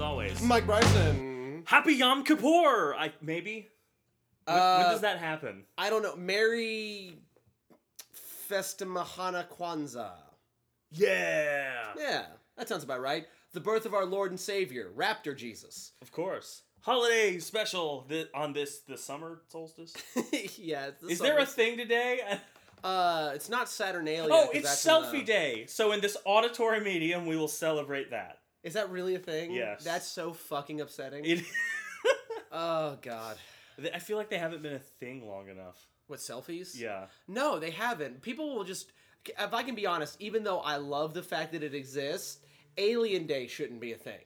as always. Mike Bryson. Happy Yom Kippur. Maybe. When does that happen? I don't know. Merry Festimahana Kwanzaa. Yeah. Yeah. That sounds about right. The birth of our Lord and Savior, Raptor Jesus. Of course. Holiday special on the summer solstice? Yeah. It's the summer. There a thing today? It's not Saturnalia. Oh, it's Selfie Day. So in this auditory medium, we will celebrate that. Is that really a thing? Yes. That's so fucking upsetting. Oh, God. I feel like they haven't been a thing long enough. What, selfies? Yeah. No, they haven't. People will just... If I can be honest, even though I love the fact that it exists, Alien Day shouldn't be a thing.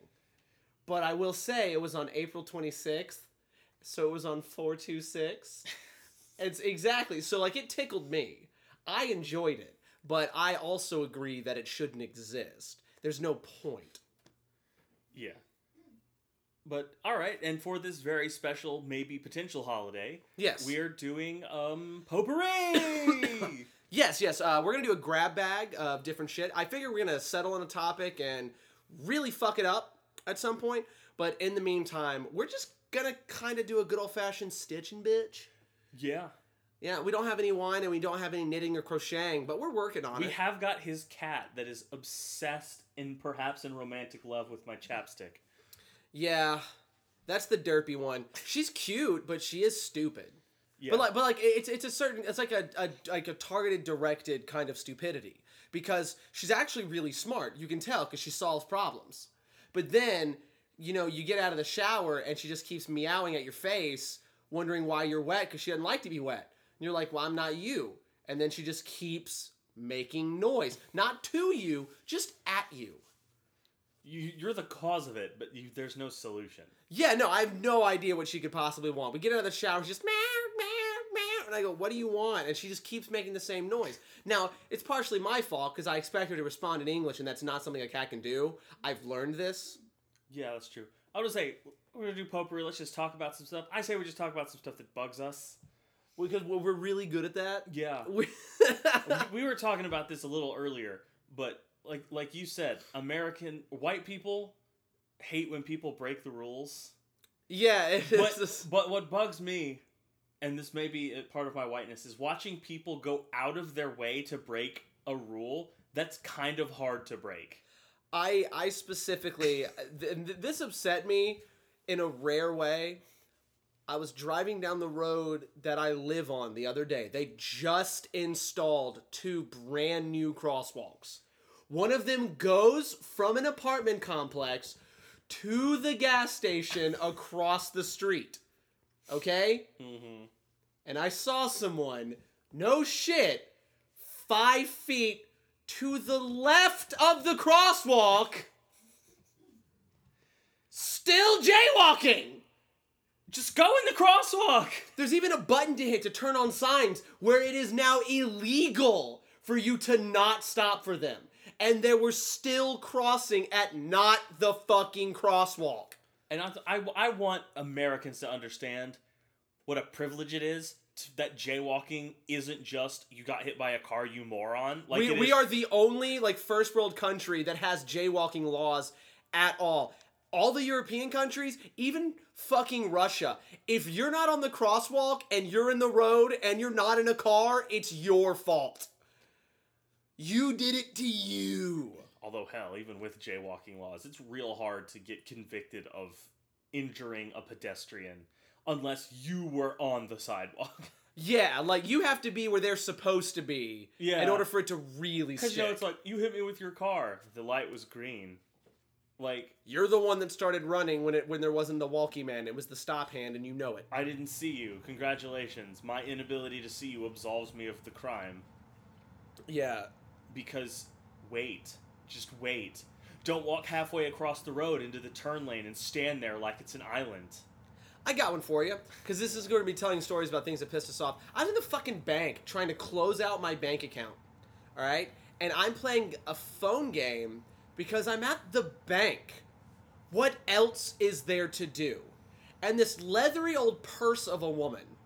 But I will say it was on April 26th, so it was on 426. It's exactly. So, like, it tickled me. I enjoyed it, but I also agree that it shouldn't exist. There's no point. Yeah. But, all right, and for this very special, maybe potential holiday, yes, we're doing potpourri! Yes, we're going to do a grab bag of different shit. I figure we're going to settle on a topic and really fuck it up at some point, but in the meantime, we're just going to kind of do a good old-fashioned stitching, bitch. Yeah. Yeah, we don't have any wine and we don't have any knitting or crocheting, but we're working on it. We have got his cat that is obsessed and perhaps in romantic love with my chapstick. Yeah, that's the derpy one. She's cute, but she is stupid. Yeah. But like it's a certain, it's like a targeted, directed kind of stupidity, because she's actually really smart. You can tell because she solves problems. But then, you know, you get out of the shower and she just keeps meowing at your face, wondering why you're wet because she doesn't like to be wet. And you're like, well, I'm not you. And then she just keeps making noise, not to you, just at you. You're the cause of it, but there's no solution. Yeah, no, I have no idea what she could possibly want. We get out of the shower, she's just meow, meow, meow, and I go, what do you want? And she just keeps making the same noise. Now, it's partially my fault, because I expect her to respond in English, and that's not something a cat can do. I've learned this. Yeah, that's true. I would say, we're going to do potpourri, let's just talk about some stuff. I say we just talk about some stuff that bugs us. Because we're really good at that. Yeah. We were talking about this a little earlier, but... Like you said, white people hate when people break the rules. Yeah. But what bugs me, and this may be a part of my whiteness, is watching people go out of their way to break a rule that's kind of hard to break. I specifically, this upset me in a rare way. I was driving down the road that I live on the other day. They just installed 2 brand new crosswalks. One of them goes from an apartment complex to the gas station across the street. Okay? Mm-hmm. And I saw someone, no shit, 5 feet to the left of the crosswalk, still jaywalking! Just go in the crosswalk! There's even a button to hit to turn on signs where it is now illegal for you to not stop for them. And they were still crossing at not the fucking crosswalk. And I want Americans to understand what a privilege it is that jaywalking isn't just, you got hit by a car, you moron. Like we are the only first world country that has jaywalking laws at all. All the European countries, even fucking Russia, if you're not on the crosswalk and you're in the road and you're not in a car, it's your fault. You did it to you. Although, hell, even with jaywalking laws, it's real hard to get convicted of injuring a pedestrian unless you were on the sidewalk. Yeah, you have to be where they're supposed to be in order for it to really stick. Because, it's you hit me with your car. The light was green. You're the one that started running when there wasn't the walkie man. It was the stop hand, and you know it. I didn't see you. Congratulations. My inability to see you absolves me of the crime. Yeah. Because wait. Don't walk halfway across the road into the turn lane and stand there like it's an island. I got one for you, because this is going to be telling stories about things that pissed us off. I was in the fucking bank trying to close out my bank account, all right? And I'm playing a phone game because I'm at the bank. What else is there to do? And this leathery old purse of a woman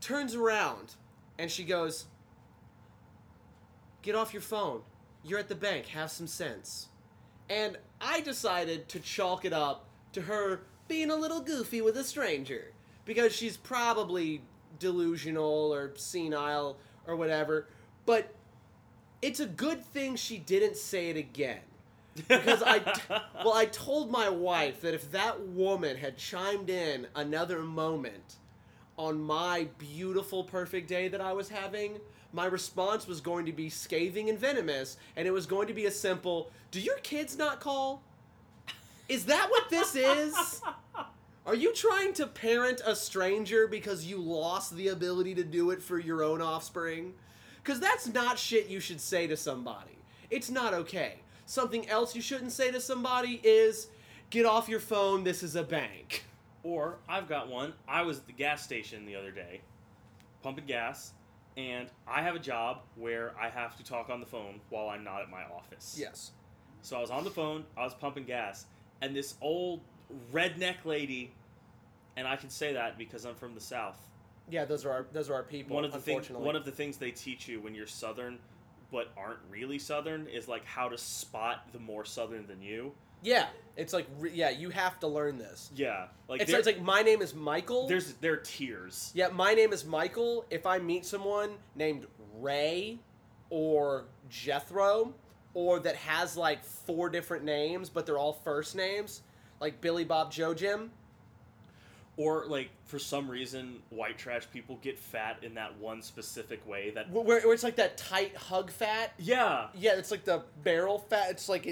turns around and she goes... Get off your phone. You're at the bank. Have some sense. And I decided to chalk it up to her being a little goofy with a stranger, because she's probably delusional or senile or whatever, but it's a good thing she didn't say it again. Because I told my wife that if that woman had chimed in another moment on my beautiful, perfect day that I was having, my response was going to be scathing and venomous, and it was going to be a simple, "Do your kids not call? Is that what this is? Are you trying to parent a stranger because you lost the ability to do it for your own offspring?" Because that's not shit you should say to somebody. It's not okay. Something else you shouldn't say to somebody is, "Get off your phone, this is a bank." Or, I've got one. I was at the gas station the other day, pumping gas, and I have a job where I have to talk on the phone while I'm not at my office. Yes. So I was on the phone, I was pumping gas, and this old redneck lady, and I can say that because I'm from the South. Yeah, those are our people, one of the things they teach you when you're Southern but aren't really Southern is, like, how to spot the more Southern than you. Yeah, it's like, you have to learn this. Yeah. Like it's like, my name is Michael. There are tiers. Yeah, my name is Michael. If I meet someone named Ray or Jethro or that has, like, four different names, but they're all first names, like Billy, Bob, Joe, Jim. Or, like, for some reason, white trash people get fat in that one specific way. Where it's like that tight hug fat. Yeah. Yeah, it's like the barrel fat. It's like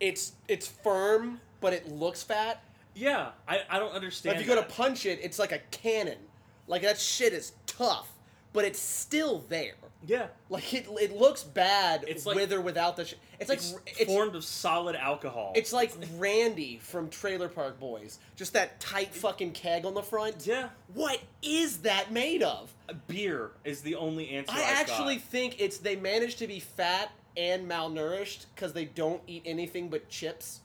it's firm, but it looks fat. Yeah, I don't understand. Like if you go to punch it, it's like a cannon. Like that shit is tough, but it's still there. Yeah. Like it looks bad with or without the shit. It's formed of solid alcohol. It's like Randy from Trailer Park Boys. Just that tight fucking keg on the front. Yeah. What is that made of? Beer is the only answer I actually got. Think it's they managed to be fat and malnourished because they don't eat anything but chips.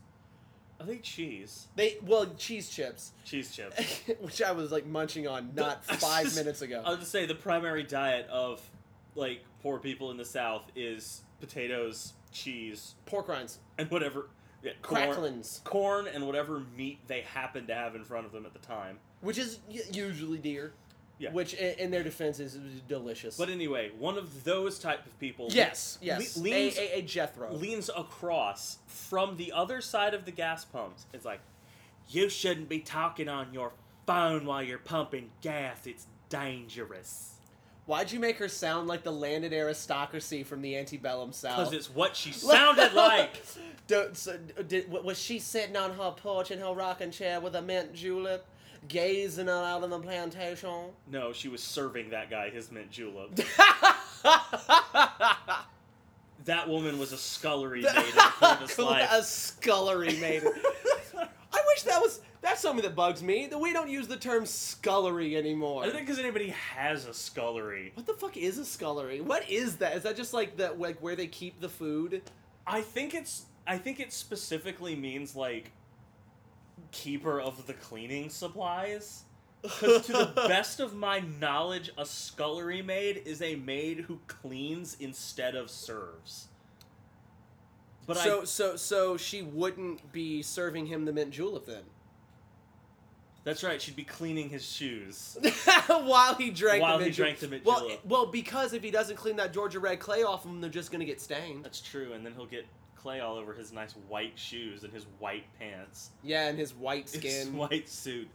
I think cheese. Cheese chips. Cheese chips. Which I was like munching on not 5 minutes ago. I was going to say the primary diet of like poor people in the South is potatoes, cheese, pork rinds, and whatever cracklins, corn, and whatever meat they happen to have in front of them at the time, which is usually deer. Yeah. Which, in their defense, is delicious. But anyway, one of those type of people. Yes. Leans, Jethro leans across from the other side of the gas pumps. It's like, "You shouldn't be talking on your phone while you're pumping gas. It's dangerous." Why'd you make her sound like the landed aristocracy from the antebellum South? Because it's what she sounded like. Was she sitting on her porch in her rocking chair with a mint julep, gazing out on the plantation? No, she was serving that guy his mint julep. That woman was a scullery maid. A scullery maid. I wish that's something that bugs me, that we don't use the term scullery anymore. I don't think because anybody has a scullery. What the fuck is a scullery? What is that? Is that just like where they keep the food? I think it specifically means like keeper of the cleaning supplies. Because to the best of my knowledge, a scullery maid is a maid who cleans instead of serves. But so she wouldn't be serving him the mint julep then. That's right. She'd be cleaning his shoes while he drank the mint julep. Well, because if he doesn't clean that Georgia red clay off him, they're just gonna get stained. That's true, and then he'll get clay all over his nice white shoes and his white pants. Yeah, and his white skin, his white suit.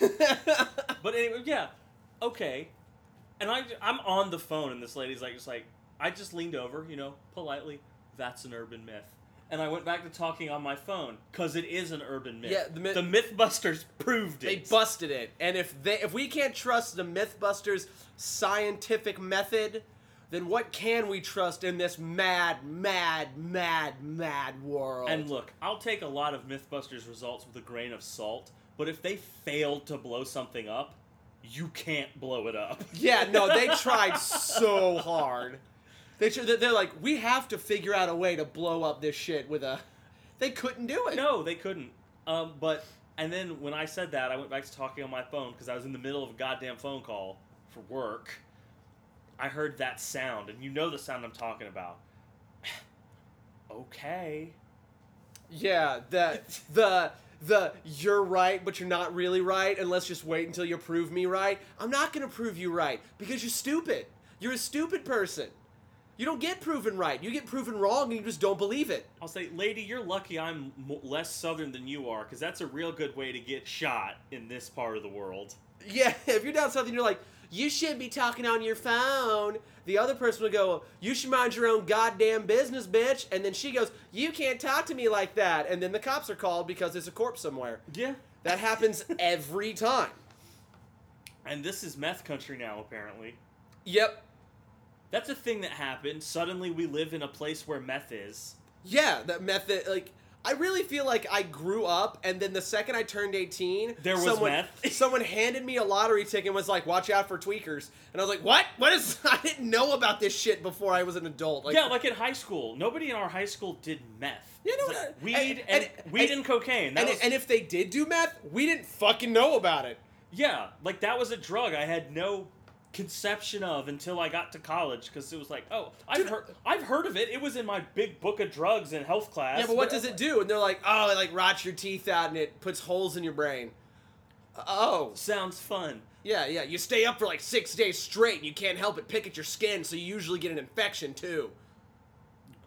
But anyway, yeah, okay. And I'm on the phone, and this lady's like I just leaned over, politely. That's an urban myth. And I went back to talking on my phone, because it is an urban myth. Yeah, the MythBusters proved it. They busted it. And if we can't trust the MythBusters' scientific method, then what can we trust in this mad, mad, mad, mad world? And look, I'll take a lot of MythBusters results with a grain of salt, but if they failed to blow something up, you can't blow it up. Yeah, no, they tried so hard. They're like, we have to figure out a way to blow up this shit with a... They couldn't do it. No, they couldn't. And then when I said that, I went back to talking on my phone because I was in the middle of a goddamn phone call for work. I heard that sound, and you know the sound I'm talking about. okay. Yeah, the you're right, but you're not really right, and let's just wait until you prove me right. I'm not going to prove you right, because you're stupid. You're a stupid person. You don't get proven right. You get proven wrong, and you just don't believe it. I'll say, lady, you're lucky I'm less Southern than you are, because that's a real good way to get shot in this part of the world. Yeah, if you're down South, and you're like, you shouldn't be talking on your phone. The other person would go, you should mind your own goddamn business, bitch. And then she goes, you can't talk to me like that. And then the cops are called because there's a corpse somewhere. Yeah. That happens every time. And this is meth country now, apparently. Yep. That's a thing that happened. Suddenly we live in a place where meth is. Yeah, that meth, like... I really feel like I grew up, and then the second I turned 18, there was meth. Someone handed me a lottery ticket and was like, watch out for tweakers. And I was like, what? What is... I didn't know about this shit before I was an adult. Like, yeah, like in high school. Nobody in our high school did meth. Yeah, no, like weed and cocaine. And if they did do meth, we didn't fucking know about it. Yeah, like that was a drug I had no conception of until I got to college, because it was like, oh, I've heard of it. It was in my big book of drugs in health class. Yeah, but what does it do? And they're like, oh, it like rots your teeth out and it puts holes in your brain. Oh. Sounds fun. Yeah. You stay up for like 6 days straight and you can't help it pick at your skin, so you usually get an infection too.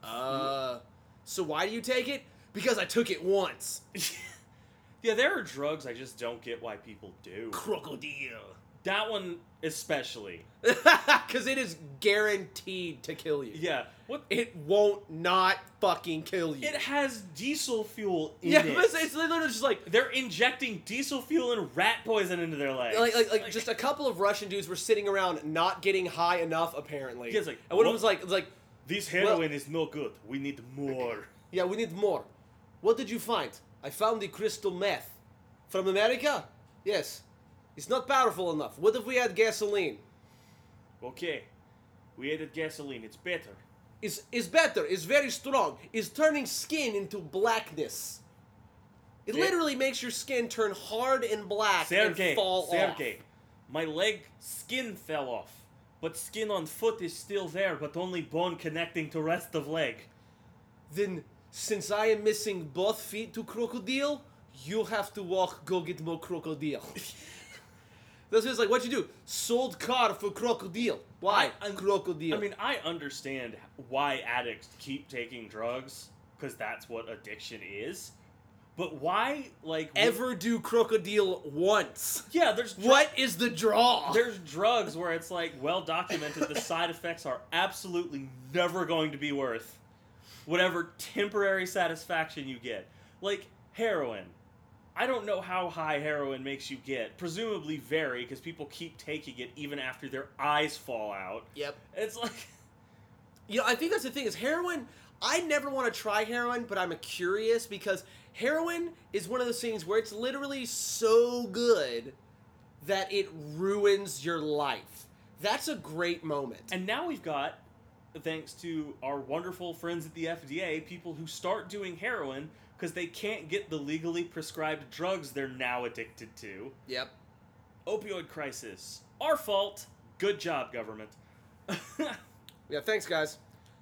So why do you take it? Because I took it once. Yeah, there are drugs I just don't get why people do. Crocodile. That one especially. Because it is guaranteed to kill you. Yeah. What? It won't not fucking kill you. It has diesel fuel in it. Yeah, but it's literally just like... They're injecting diesel fuel and rat poison into their legs. Like just a couple of Russian dudes were sitting around not getting high enough, apparently. Yeah, it's like... And one of them was like... this heroin is no good. We need more. Yeah, we need more. What did you find? I found the crystal meth. From America? Yes. It's not powerful enough. What if we had gasoline? Okay. We added gasoline. It's better. It's better. It's very strong. It's turning skin into blackness. It literally makes your skin turn hard and black and fall off. My leg skin fell off. But skin on foot is still there, but only bone connecting to rest of leg. Then, since I am missing both feet to crocodile, you have to walk, go get more crocodile. That's just like, what'd you do? Sold car for crocodile. Why? Crocodile. I mean, I understand why addicts keep taking drugs, because that's what addiction is. But why, like... Ever do crocodile once. Yeah, there's... What is the draw? There's drugs where it's, like, well-documented the side effects are absolutely never going to be worth whatever temporary satisfaction you get. Like, heroin. I don't know how high heroin makes you get. Presumably very, because people keep taking it even after their eyes fall out. Yep. It's like... You know, I think that's the thing, is heroin... I never want to try heroin, but I'm curious, because heroin is one of those things where it's literally so good that it ruins your life. That's a great moment. And now we've got, thanks to our wonderful friends at the FDA, people who start doing heroin... Because they can't get the legally prescribed drugs they're now addicted to. Yep. Opioid crisis. Our fault. Good job, government. Yeah, thanks, guys.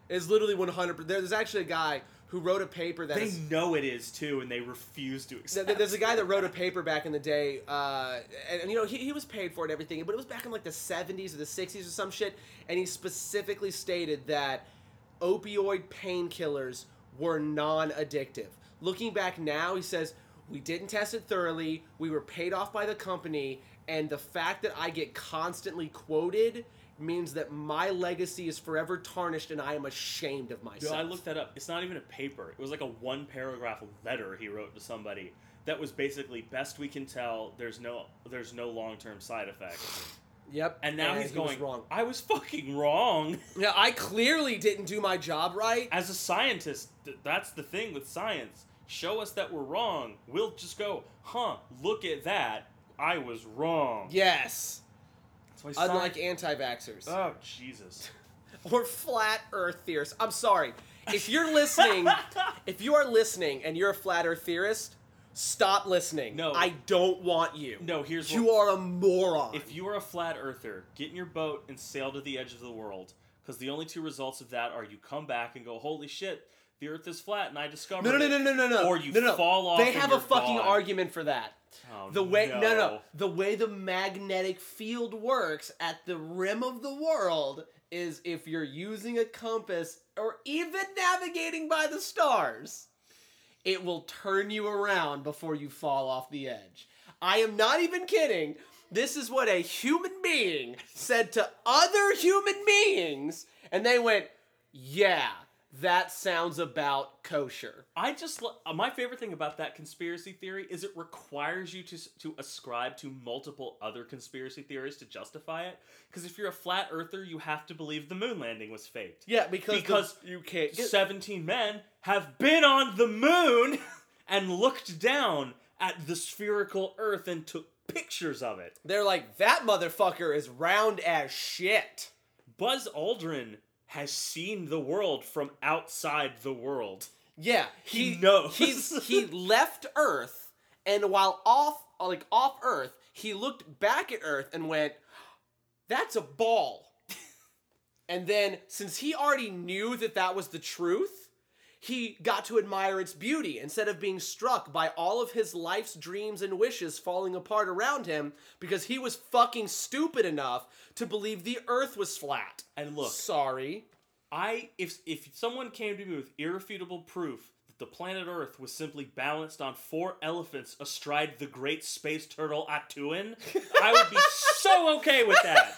It's literally 100%. There's actually a guy who wrote a paper that... They know it is, too, and they refuse to accept it. There's a guy that wrote a paper back in the day, and you know, he was paid for it and everything, but it was back in, like, the 70s or the 60s or some shit, and he specifically stated that opioid painkillers were non-addictive. Looking back now, he says, we didn't test it thoroughly, we were paid off by the company, and the fact that I get constantly quoted means that my legacy is forever tarnished and I am ashamed of myself. Yo, I looked that up. It's not even a paper. It was like a one-paragraph letter he wrote to somebody that was basically, best we can tell, there's no long-term side effects. Yep. And now he's going, wrong. I was fucking wrong. Yeah, I clearly didn't do my job right. As a scientist, that's the thing with science. Show us that we're wrong. We'll just go, huh, look at that. I was wrong. Yes. Unlike anti-vaxxers. Oh, Jesus. Or flat earth theorists. I'm sorry. If you're listening, if you are listening and you're a flat earth theorist... Stop listening. No. I don't want you. No, here's what... You are a moron. If you are a flat earther, get in your boat and sail to the edge of the world. Because the only two results of that are you come back and go, holy shit, the Earth is flat, and I discovered it. Or you fall off. They have a fucking argument for that. Oh, the way the way the magnetic field works at the rim of the world is if you're using a compass or even navigating by the stars, it will turn you around before you fall off the edge. I am not even kidding. This is what a human being said to other human beings, and they went, yeah, that sounds about kosher. My favorite thing about that conspiracy theory is it requires you to ascribe to multiple other conspiracy theories to justify it. Because if you're a flat earther, you have to believe the moon landing was faked. Yeah, because you can't. 17 men have been on the moon and looked down at the spherical Earth and took pictures of it. They're like, that motherfucker is round as shit. Buzz Aldrin has seen the world from outside the world. Yeah, he knows. He left Earth, and while off Earth, he looked back at Earth and went, "That's a ball." And then, since he already knew that was the truth, he got to admire its beauty instead of being struck by all of his life's dreams and wishes falling apart around him because he was fucking stupid enough to believe the Earth was flat. And look, sorry, if someone came to me with irrefutable proof that the planet Earth was simply balanced on 4 elephants astride the great space turtle Atuin, I would be so okay with that.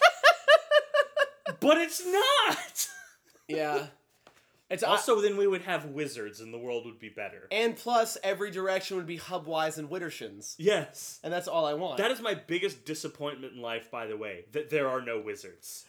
But it's not. Yeah. It's also, then we would have wizards and the world would be better. And plus, every direction would be Hubwise and Wittershins. Yes. And that's all I want. That is my biggest disappointment in life, by the way, that there are no wizards.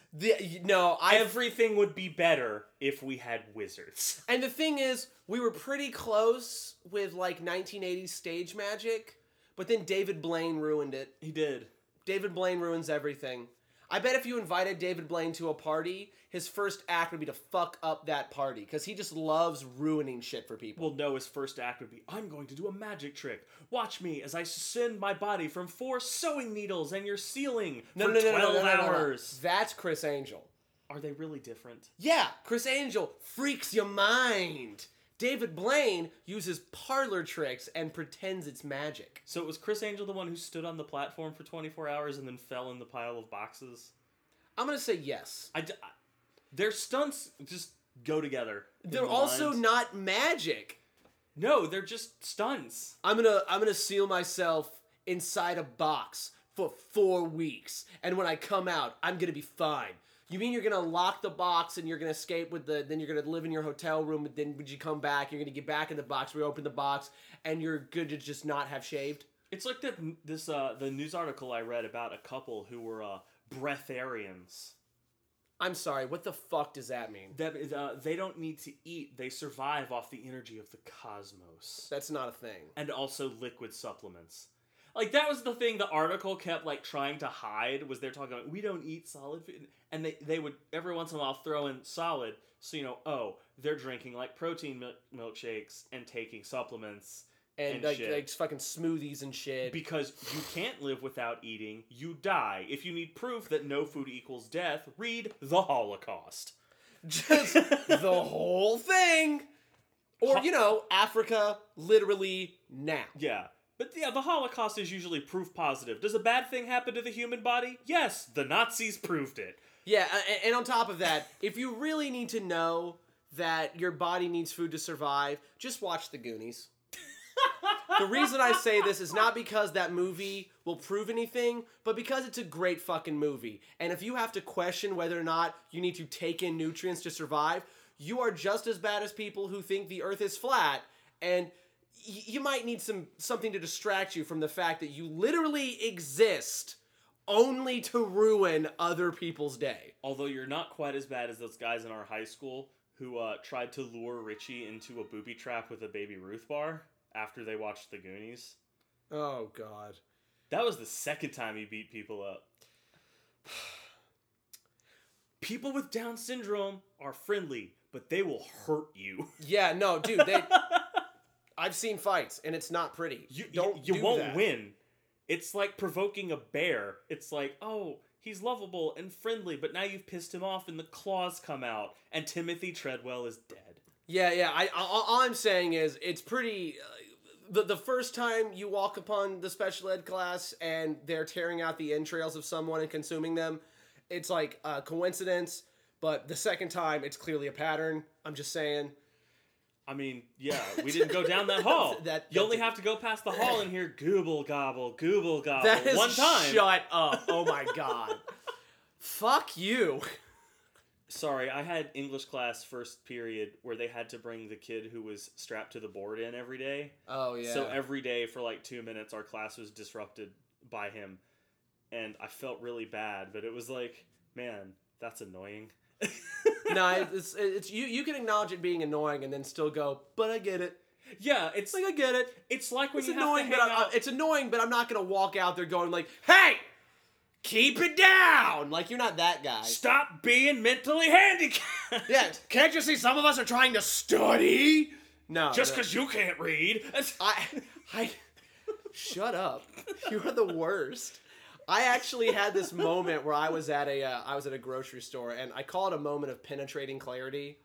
Everything would be better if we had wizards. And the thing is, we were pretty close with, 1980s stage magic, but then David Blaine ruined it. He did. David Blaine ruins everything. I bet if you invited David Blaine to a party, his first act would be to fuck up that party, because he just loves ruining shit for people. Well, no, his first act would be, I'm going to do a magic trick. Watch me as I suspend my body from 4 sewing needles and your ceiling for 12 hours. That's Criss Angel. Are they really different? Yeah, Criss Angel freaks your mind. David Blaine uses parlor tricks and pretends it's magic. So it was Criss Angel the one who stood on the platform for 24 hours and then fell in the pile of boxes? I'm going to say yes. Their stunts just go together. They're also not magic. No, they're just stunts. I'm gonna seal myself inside a box for 4 weeks, and when I come out, I'm going to be fine. You mean you're going to lock the box and you're going to escape then you're going to live in your hotel room, but then when you come back, you're going to get back in the box, reopen the box, and you're good to just not have shaved? It's like the news article I read about a couple who were breatharians. I'm sorry, what the fuck does that mean? That they don't need to eat, they survive off the energy of the cosmos. That's not a thing. And also liquid supplements. That was the thing the article kept, trying to hide, was they're talking about, we don't eat solid food. And they would, every once in a while, throw in solid, so they're drinking, protein milkshakes and taking supplements and shit. Like fucking smoothies and shit. Because you can't live without eating, you die. If you need proof that no food equals death, read The Holocaust. Just the whole thing! Or, Africa, literally, now. Yeah. But yeah, the Holocaust is usually proof positive. Does a bad thing happen to the human body? Yes, the Nazis proved it. Yeah, and on top of that, if you really need to know that your body needs food to survive, just watch The Goonies. The reason I say this is not because that movie will prove anything, but because it's a great fucking movie. And if you have to question whether or not you need to take in nutrients to survive, you are just as bad as people who think the Earth is flat, and you might need something to distract you from the fact that you literally exist only to ruin other people's day. Although you're not quite as bad as those guys in our high school who tried to lure Richie into a booby trap with a Baby Ruth bar after they watched The Goonies. Oh, God. That was the second time he beat people up. People with Down syndrome are friendly, but they will hurt you. Yeah, no, dude, they... I've seen fights, and it's not pretty. You won't win. It's like provoking a bear. It's like, oh, he's lovable and friendly, but now you've pissed him off and the claws come out, and Timothy Treadwell is dead. Yeah. All I'm saying is it's pretty... The first time you walk upon the special ed class and they're tearing out the entrails of someone and consuming them, it's like a coincidence. But the second time, it's clearly a pattern. I'm just saying. I mean, yeah, we didn't go down that hall. You only have to go past the hall and hear Gooble Gobble, Google Gobble that is one time. Shut up. Oh, my God. Fuck you. Sorry, I had English class first period where they had to bring the kid who was strapped to the board in every day. Oh, yeah. So every day for like 2 minutes, our class was disrupted by him. And I felt really bad, but it was like, man, that's annoying. No, it's you can acknowledge it being annoying and then still go, but I get it. Yeah, it's like, I get it. It's like when it's you annoying, have to hang out. It's annoying, but I'm not going to walk out there going like, hey! Keep it down! Like, you're not that guy. Stop being mentally handicapped! Yeah, can't you see some of us are trying to study? No. Just because you can't read. I shut up. You are the worst. I actually had this moment where I was at a grocery store, and I call it a moment of penetrating clarity.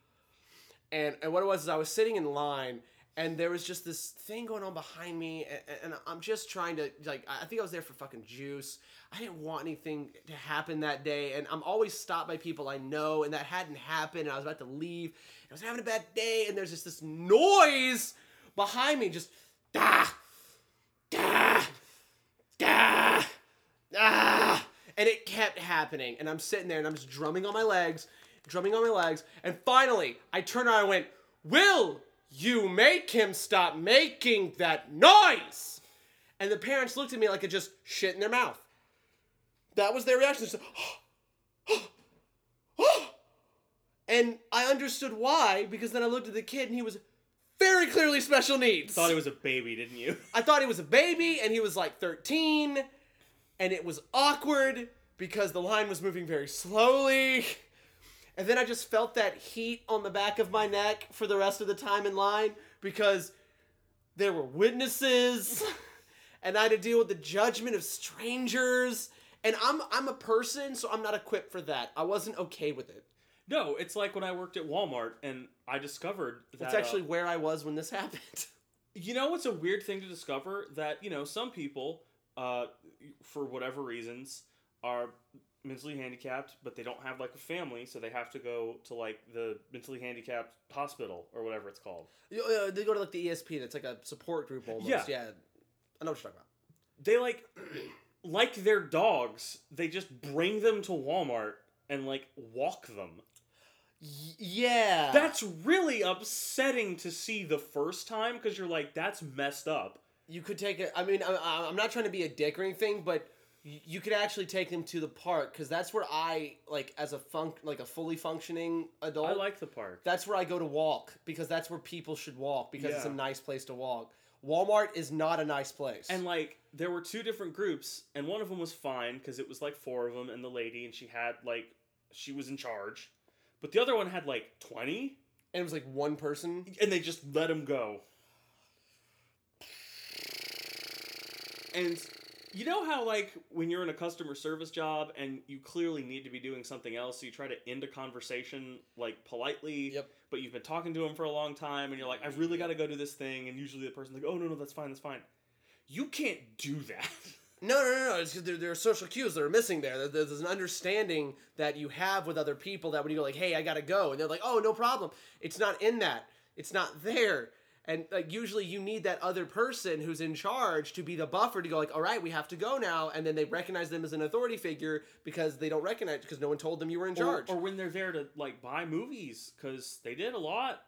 And what it was is I was sitting in line, and there was just this thing going on behind me, and I'm just trying to, like, I think I was there for fucking juice. I didn't want anything to happen that day, and I'm always stopped by people I know, and that hadn't happened, and I was about to leave, and I was having a bad day, and there's just this noise behind me, just, and it kept happening, and I'm sitting there, and I'm just drumming on my legs, and finally, I turned around and went, Will! You make him stop making that noise! And the parents looked at me like I just shit in their mouth. That was their reaction. Just, and I understood why, because then I looked at the kid and he was very clearly special needs. Thought he was a baby, didn't you? I thought he was a baby and he was like 13, and it was awkward because the line was moving very slowly. And then I just felt that heat on the back of my neck for the rest of the time in line because there were witnesses and I had to deal with the judgment of strangers. And I'm a person, so I'm not equipped for that. I wasn't okay with it. No, it's like when I worked at Walmart and I discovered that... That's actually where I was when this happened. You know, it's a weird thing to discover that, you know, some people, for whatever reasons, are... mentally handicapped, but they don't have like a family, so they have to go to like the mentally handicapped hospital or whatever it's called. They go to like the ESP, and it's like a support group almost. Yeah. I know what you're talking about. They like their dogs, they just bring them to Walmart and like walk them. Yeah, that's really upsetting to see the first time because you're like, that's messed up. You could take it. I mean, I'm not trying to be a dick or anything, but. You could actually take them to the park because that's where I like as a fully functioning adult. I like the park. That's where I go to walk because that's where people should walk because it's a nice place to walk. Walmart is not a nice place. And like there were two different groups, and one of them was fine because it was like four of them and the lady, and she had like she was in charge, but the other one had like 20, and it was like one person, and they just let him go. And. You know how, like, when you're in a customer service job and you clearly need to be doing something else, so you try to end a conversation, like, politely, but you've been talking to them for a long time, and you're like, I've really got to go do this thing, and usually the person's like, oh, no, that's fine. You can't do that. No, it's because there are social cues that are missing there. There's an understanding that you have with other people that when you go, like, hey, I got to go, and they're like, oh, no problem. It's not in that. It's not there. And like usually you need that other person who's in charge to be the buffer to go like, all right, we have to go now. And then they recognize them as an authority figure because they don't recognize because no one told them you were in charge. Or when they're there to like buy movies because they did a lot.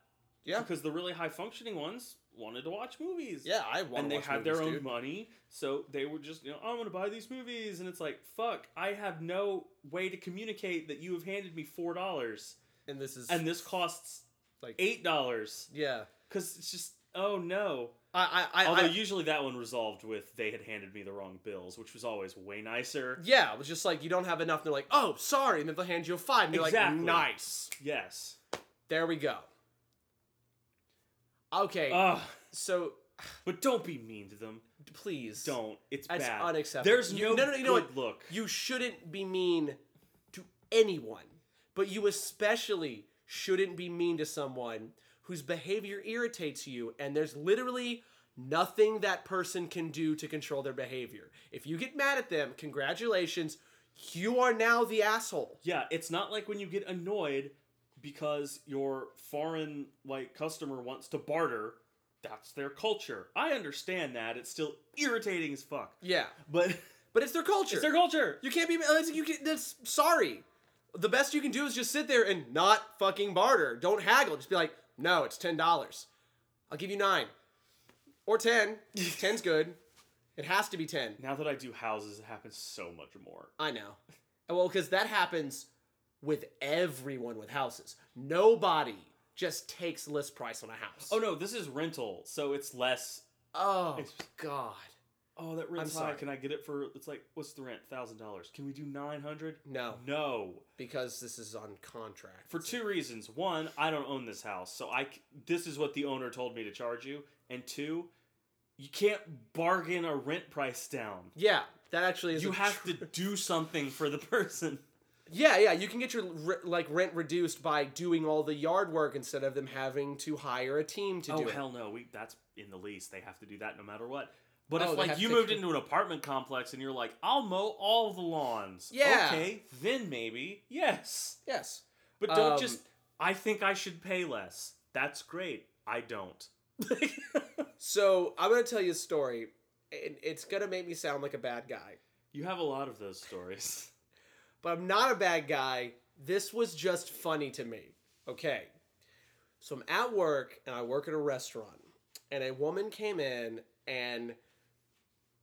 Yeah. Because the really high functioning ones wanted to watch movies. Yeah, I wanted to watch movies, and they had their own money. So they were just, you know, I'm going to buy these movies. And it's like, fuck, I have no way to communicate that you have handed me $4. And this costs like $8. Yeah. Because it's just, oh no. Although usually that one resolved with they had handed me the wrong bills, which was always way nicer. Yeah, it was just like, you don't have enough, and they're like, oh, sorry, and then they'll hand you a $5, and you're like, nice. Yes. There we go. Okay, so... But don't be mean to them. Please. Don't. It's bad. That's unacceptable. There's no, you know what? Look. You shouldn't be mean to anyone, but you especially shouldn't be mean to someone... whose behavior irritates you, and there's literally nothing that person can do to control their behavior. If you get mad at them, congratulations, you are now the asshole. Yeah, it's not like when you get annoyed because your foreign, like, customer wants to barter. That's their culture. I understand that. It's still irritating as fuck. Yeah. But it's their culture. It's their culture. You can't be... sorry. The best you can do is just sit there and not fucking barter. Don't haggle. Just be like, no, it's $10. I'll give you 9. Or 10. 10's good. It has to be 10. Now that I do houses, it happens so much more. I know. Well, because that happens with everyone with houses. Nobody just takes list price on a house. Oh, no, this is rental, so it's less... Oh, it's, God. Oh, that rent's high. Can I get it for... It's like, what's the rent? $1,000. Can we do $900? No. Because this is on contract. For two reasons. One, I don't own this house, so this is what the owner told me to charge you. And two... You can't bargain a rent price down. Yeah, that actually is. You have to do something for the person. Yeah. You can get your rent reduced by doing all the yard work instead of them having to hire a team to do it. Oh, hell no. That's in the lease. They have to do that no matter what. But if you moved into an apartment complex and you're like, I'll mow all the lawns. Yeah. Okay, then maybe. Yes. Yes. But don't I think I should pay less. That's great. I don't. So, I'm going to tell you a story, and it's going to make me sound like a bad guy. You have a lot of those stories. But I'm not a bad guy. This was just funny to me. Okay. So, I'm at work, and I work at a restaurant. And a woman came in, and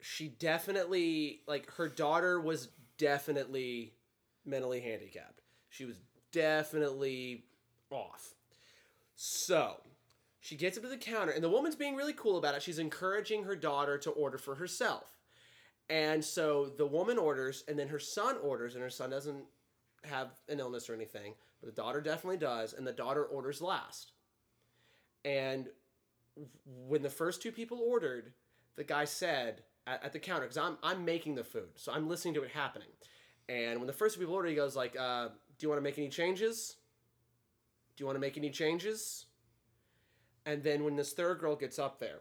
she definitely, her daughter was definitely mentally handicapped. She was definitely off. So... She gets up to the counter, and the woman's being really cool about it. She's encouraging her daughter to order for herself. And so the woman orders, and then her son orders, and her son doesn't have an illness or anything, but the daughter definitely does, and the daughter orders last. And when the first two people ordered, the guy said at the counter, because I'm making the food, so I'm listening to it happening. And when the first two people ordered, he goes like, do you want to make any changes? Do you want to make any changes? And then when this third girl gets up there,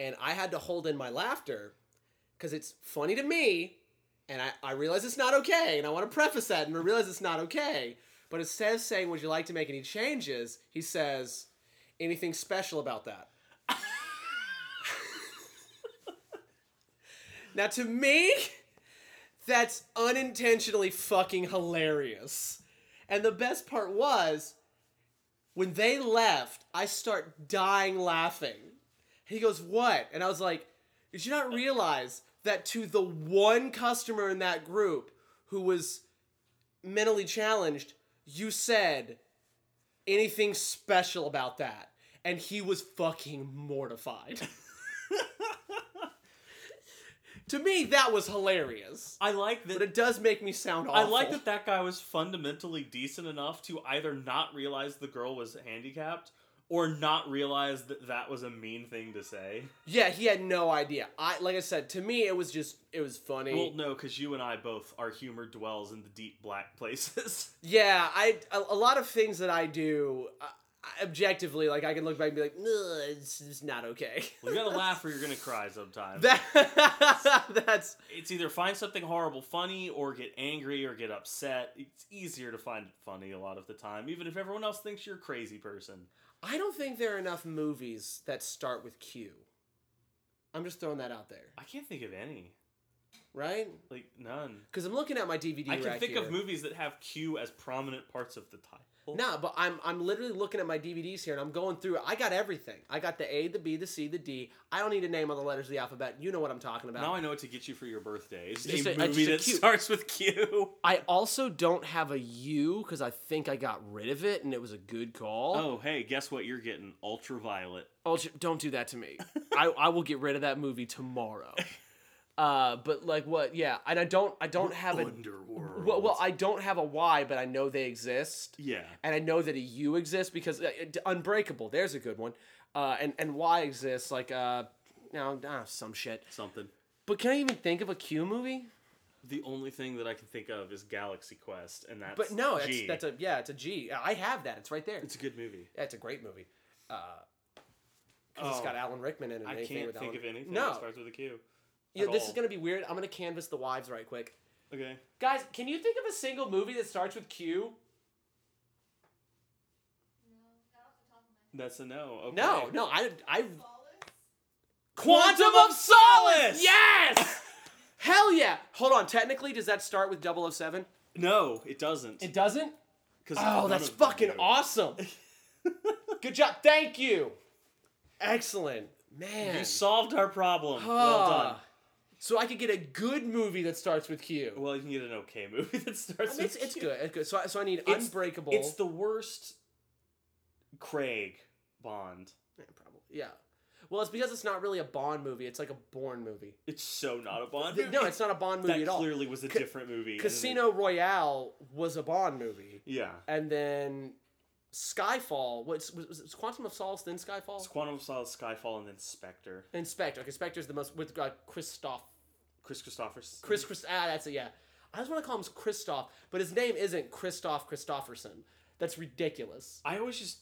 and I had to hold in my laughter, because it's funny to me, and I realize it's not okay, and I want to preface that, and I realize it's not okay, but instead of saying, would you like to make any changes, he says, anything special about that? Now, to me, that's unintentionally fucking hilarious. And the best part was... When they left, I start dying laughing. He goes, what? And I was like, did you not realize that to the one customer in that group who was mentally challenged, you said anything special about that? And he was fucking mortified. To me, that was hilarious. I like that. But it does make me sound awful. I like that guy was fundamentally decent enough to either not realize the girl was handicapped or not realize that was a mean thing to say. Yeah, he had no idea. Like I said, to me, it was funny. Well, no, because you and I both, our humor dwells in the deep black places. Yeah, a lot of things that I do... objectively, I can look back and be like, it's not okay. Well, you gotta laugh or you're gonna cry sometimes. It's either find something horrible funny or get angry or get upset. It's easier to find it funny a lot of the time, even if everyone else thinks you're a crazy person. I don't think there are enough movies that start with Q. I'm just throwing that out there. I can't think of any. Right? None. Because I'm looking at my DVD rack here. I can think of movies that have Q as prominent parts of the title. No, but I'm literally looking at my DVDs here, and I'm going through it. I got everything. I got the A, the B, the C, the D. I don't need a name on the letters of the alphabet. You know what I'm talking about. Now I know what to get you for your birthday. It's a movie that starts with Q. I also don't have a U, because I think I got rid of it, and it was a good call. Oh, hey, guess what you're getting? Ultraviolet. Don't do that to me. I will get rid of that movie tomorrow. And I don't have a Underworld. Well, I don't have a Y, but I know they exist. Yeah. And I know that a U exists because Unbreakable, there's a good one. And Y exists some shit. Something. But can I even think of a Q movie? The only thing that I can think of is Galaxy Quest, and that's G. That's a G. I have that. It's right there. It's a good movie. Yeah, it's a great movie. It's got Alan Rickman in it. I can't with think of anything that starts with a Q. Yeah, this is going to be weird. I'm going to canvas the wives right quick. Okay. Guys, can you think of a single movie that starts with Q? No, not off the top of my head. That's a no. Okay. No, I Quantum of Solace! Yes! Hell yeah! Hold on, technically, does that start with 007? No, it doesn't. It doesn't? Oh, that's fucking awesome! Good job, thank you! Excellent. Man. You solved our problem. Well done. So I could get a good movie that starts with Q. Well, you can get an okay movie that starts with Q. It's good. It's good. So I need Unbreakable. It's the worst Craig Bond. Yeah, probably. Yeah. Well, it's because it's not really a Bond movie. It's like a Bourne movie. It's so not a Bond movie. No, it's not a Bond movie at all. That clearly was a different movie. Casino Royale was a Bond movie. Yeah. And then Skyfall. Was Quantum of Solace then Skyfall? It's Quantum of Solace, Skyfall, and then Spectre. And Spectre. Okay, Spectre's the most with Chris Christopherson. That's it, yeah. I just want to call him Christoph, but his name isn't Christoph Christopherson. That's ridiculous. I always just,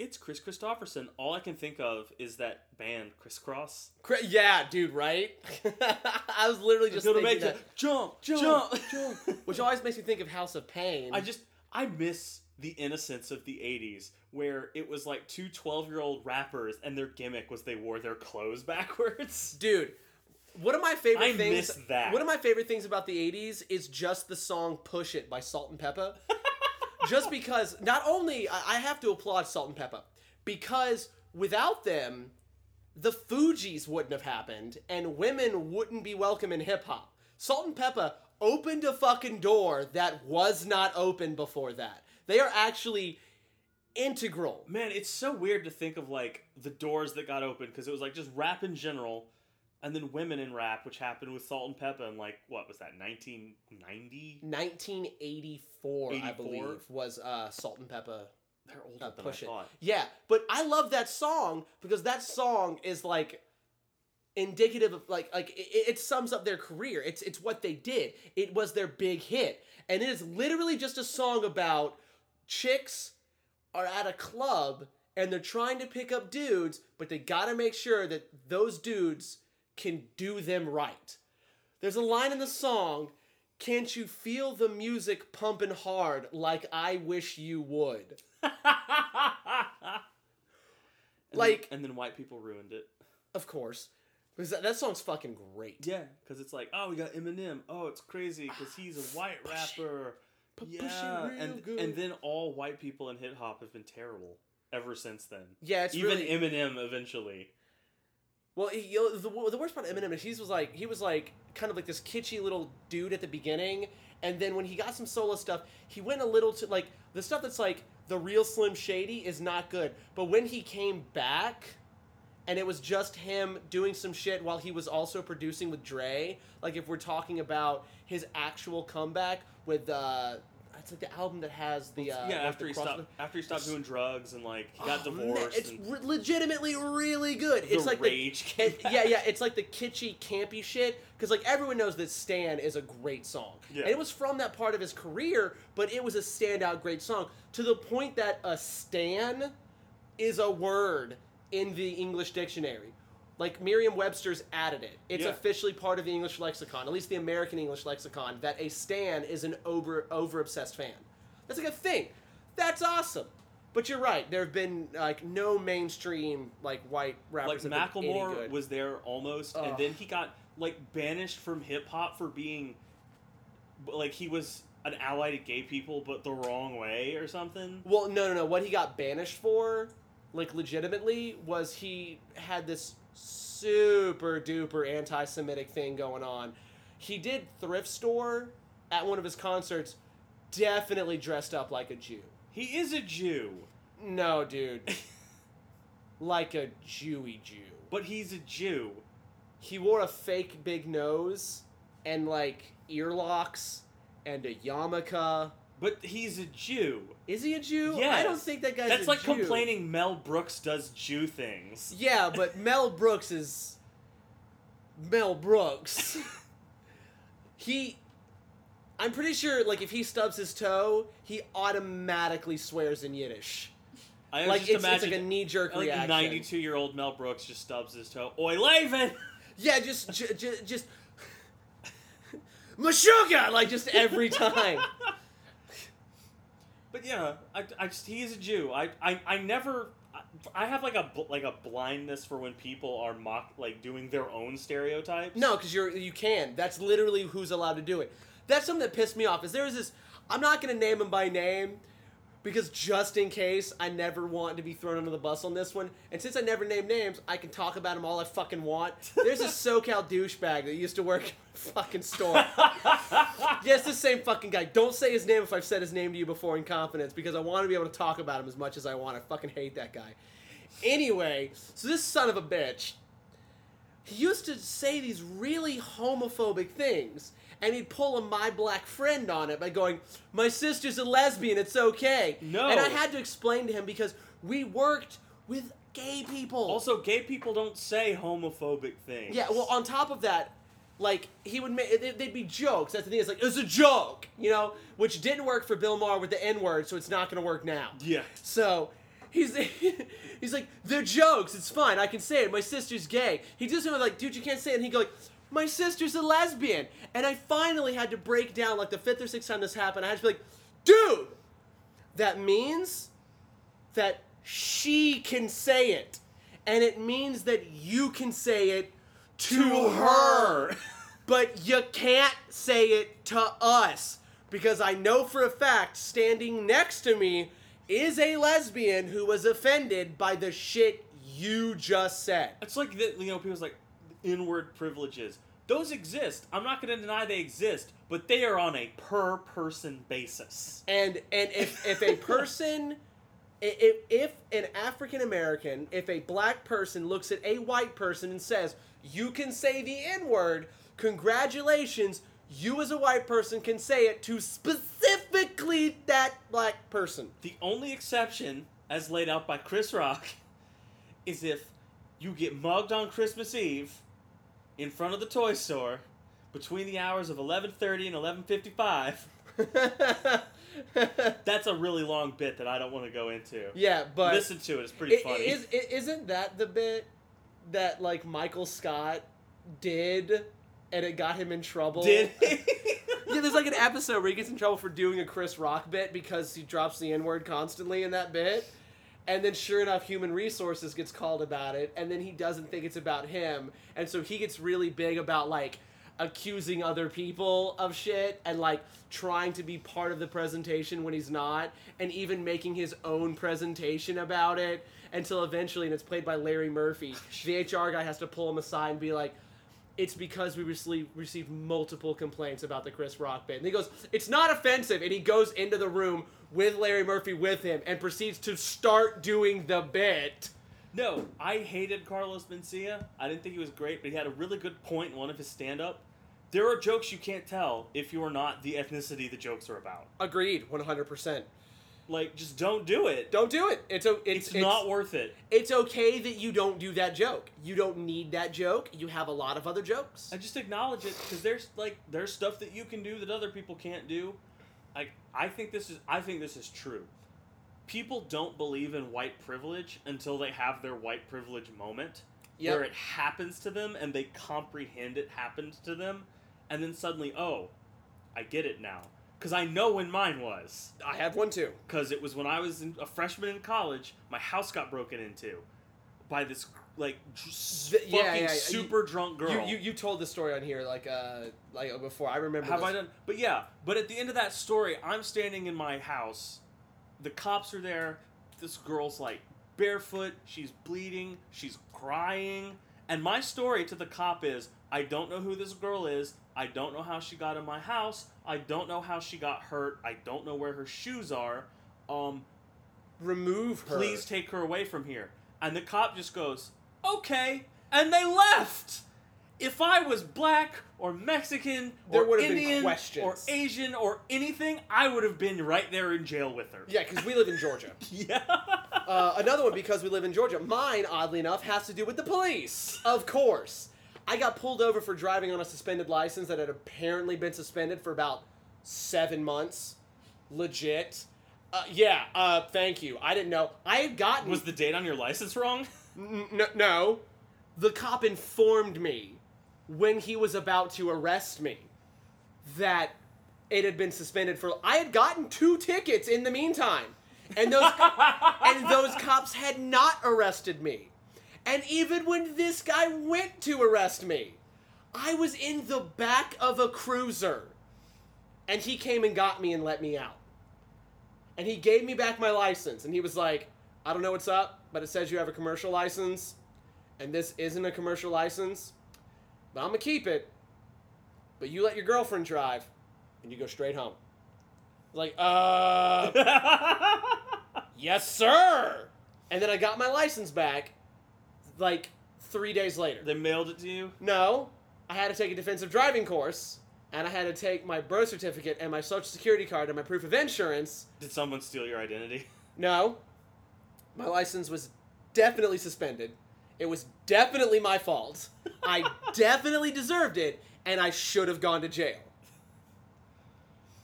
it's Chris Christopherson. All I can think of is that band, Crisscross. Yeah, dude, right? I was literally just thinking that. Jump. Which always makes me think of House of Pain. I miss the innocence of the 80s, where it was like two 12-year-old rappers, and their gimmick was they wore their clothes backwards. Dude. One of my favorite things about the 80s is just the song Push It by Salt-N-Pepa. Just because not only I have to applaud Salt-N-Pepa, because without them the Fugees wouldn't have happened and women wouldn't be welcome in hip hop. Salt-N-Pepa opened a fucking door that was not open before that. They are actually integral. Man, it's so weird to think of the doors that got open, because it was just rap in general. And then women in rap, which happened with Salt-N-Pepa in, what was that, 1990? 1984, I believe, was Salt-N-Pepa. They're older than I thought. Yeah, but I love that song because that song is, indicative of, it sums up their career. It's what they did. It was their big hit. And it is literally just a song about chicks are at a club and they're trying to pick up dudes, but they gotta make sure that those dudes can do them right. There's a line in the song, "Can't you feel the music pumping hard like I wish you would?" and then white people ruined it. Of course. Because that song's fucking great. Yeah, because it's we got Eminem. Oh, it's crazy because he's a white rapper. Yeah, and then all white people in hip hop have been terrible ever since then. Yeah, it's even really... Eminem eventually. Well, the worst part of Eminem is he was kind of like this kitschy little dude at the beginning, and then when he got some solo stuff, he went a little to the stuff that's the real Slim Shady is not good. But when he came back, and it was just him doing some shit while he was also producing with Dre. If we're talking about his actual comeback with it's the album that has the... after he stopped doing drugs and, he got divorced. Man, it's legitimately really good. It's rage. It's the kitschy, campy shit. Because, everyone knows that Stan is a great song. Yeah. And it was from that part of his career, but it was a standout great song. To the point that a Stan is a word in the English dictionary. Merriam-Webster's added it. It's officially part of the English lexicon, at least the American English lexicon, that a stan is an over-obsessed fan. That's a good thing. That's awesome. But you're right. There have been, no mainstream, white rappers. Macklemore was there almost, and then he got, banished from hip-hop for being, he was an ally to gay people, but the wrong way or something. Well, no. What he got banished for, legitimately, was he had this super duper anti-Semitic thing going on. He did Thrift Store at one of his concerts, definitely dressed up like a Jew. He is a Jew. No, dude. Like a Jewy Jew. But he's a Jew. He wore a fake big nose and earlocks and a yarmulke. But he's a Jew. Is he a Jew? Yeah. I don't think that guy's a Jew. That's complaining Mel Brooks does Jew things. Yeah, but Mel Brooks is... Mel Brooks. He I'm pretty sure, like, if he stubs his toe, he automatically swears in Yiddish. I like, just imagine it's like a knee-jerk reaction. Like 92-year-old Mel Brooks just stubs his toe. Oi, Levin! Yeah, just Meshuggah! Like, just every time. But yeah, I just, he is a Jew. I never. I have like a blindness for when people are doing their own stereotypes. No, because you can. That's literally who's allowed to do it. That's something that pissed me off. Is there was this? I'm not gonna name him by name, because just in case, I never want to be thrown under the bus on this one. And since I never name names, I can talk about him all I fucking want. There's this SoCal douchebag that used to work in a fucking store. Yes, the same fucking guy. Don't say his name if I've said his name to you before in confidence, because I want to be able to talk about him as much as I want. I fucking hate that guy. Anyway, so this son of a bitch, he used to say these really homophobic things. And he'd pull a My Black Friend on it by going, my sister's a lesbian, it's okay. No. And I had to explain to him because we worked with gay people. Also, gay people don't say homophobic things. Yeah, well, on top of that, like, he would make, they'd be jokes. That's the thing, it's like, it's a joke, you know? Which didn't work for Bill Maher with the N-word, so it's not going to work now. Yeah. So, he's like, they're jokes, it's fine, I can say it, my sister's gay. He just went like, dude, you can't say it, and he'd go like, my sister's a lesbian. And I finally had to break down, like, the fifth or sixth time this happened. I had to be like, dude, that means that she can say it. And it means that you can say it to her. But you can't say it to us. Because I know for a fact, standing next to me is a lesbian who was offended by the shit you just said. It's like, you know, people's like, inward privileges. Those exist. I'm not going to deny they exist, but they are on a per-person basis. And if a person, if an African-American, if a black person looks at a white person and says, you can say the N-word, congratulations, you as a white person can say it to specifically that black person. The only exception, as laid out by Chris Rock, is if you get mugged on Christmas Eve in front of the toy store between the hours of 11:30 and 11:55. That's a really long bit that I don't want to go into. Yeah, but listen to it. It's pretty funny. Isn't that the bit that, like, Michael Scott did and it got him in trouble? Did he? Yeah, there's like an episode where he gets in trouble for doing a Chris Rock bit because he drops the N-word constantly in that bit. And then, sure enough, Human Resources gets called about it, and then he doesn't think it's about him, and so he gets really big about, like, accusing other people of shit, and, like, trying to be part of the presentation when he's not, and even making his own presentation about it, until eventually, and it's played by Larry Murphy, the HR guy has to pull him aside and be like, it's because we received multiple complaints about the Chris Rock bit. And he goes, it's not offensive, and he goes into the room with Larry Murphy with him, and proceeds to start doing the bit. No, I hated Carlos Mencia. I didn't think he was great, but he had a really good point in one of his stand-up. There are jokes you can't tell if you are not the ethnicity the jokes are about. Agreed, 100%. Like, just don't do it. Don't do it. It's not worth it. It's okay that you don't do that joke. You don't need that joke. You have a lot of other jokes. I just acknowledge it, because there's stuff that you can do that other people can't do. I think this is true. People don't believe in white privilege until they have their white privilege moment, yep, where it happens to them and they comprehend it happened to them, and then suddenly, oh, I get it now. Because I know when mine was. I have one too. Because it was when I was a freshman in college, my house got broken into by this, like, super drunk girl. You told the story on here, like before. I remember. Have this. I done? But yeah. But at the end of that story, I'm standing in my house. The cops are there. This girl's, like, barefoot. She's bleeding. She's crying. And my story to the cop is, I don't know who this girl is. I don't know how she got in my house. I don't know how she got hurt. I don't know where her shoes are. Remove her. Please take her away from here. And the cop just goes, okay, and they left. If I was black or Mexican or Indian or Asian or anything, I would have been right there in jail with her. Yeah, because we live in Georgia. Yeah. Another one, because we live in Georgia. Mine, oddly enough, has to do with the police. Of course. I got pulled over for driving on a suspended license that had apparently been suspended for about 7 months. Legit. Yeah, thank you. I didn't know. I had gotten... Was the date on your license wrong? No. The cop informed me when he was about to arrest me that it had been suspended for... I had gotten 2 tickets in the meantime. And those cops had not arrested me. And even when this guy went to arrest me, I was in the back of a cruiser. And he came and got me and let me out. And he gave me back my license. And he was like, I don't know what's up, but it says you have a commercial license. And this isn't a commercial license. But I'm going to keep it. But you let your girlfriend drive. And you go straight home. Like, yes, sir. And then I got my license back, like, 3 days later. They mailed it to you? No. I had to take a defensive driving course. And I had to take my birth certificate and my social security card and my proof of insurance. Did someone steal your identity? No. My license was definitely suspended. It was definitely my fault. I definitely deserved it, and I should have gone to jail.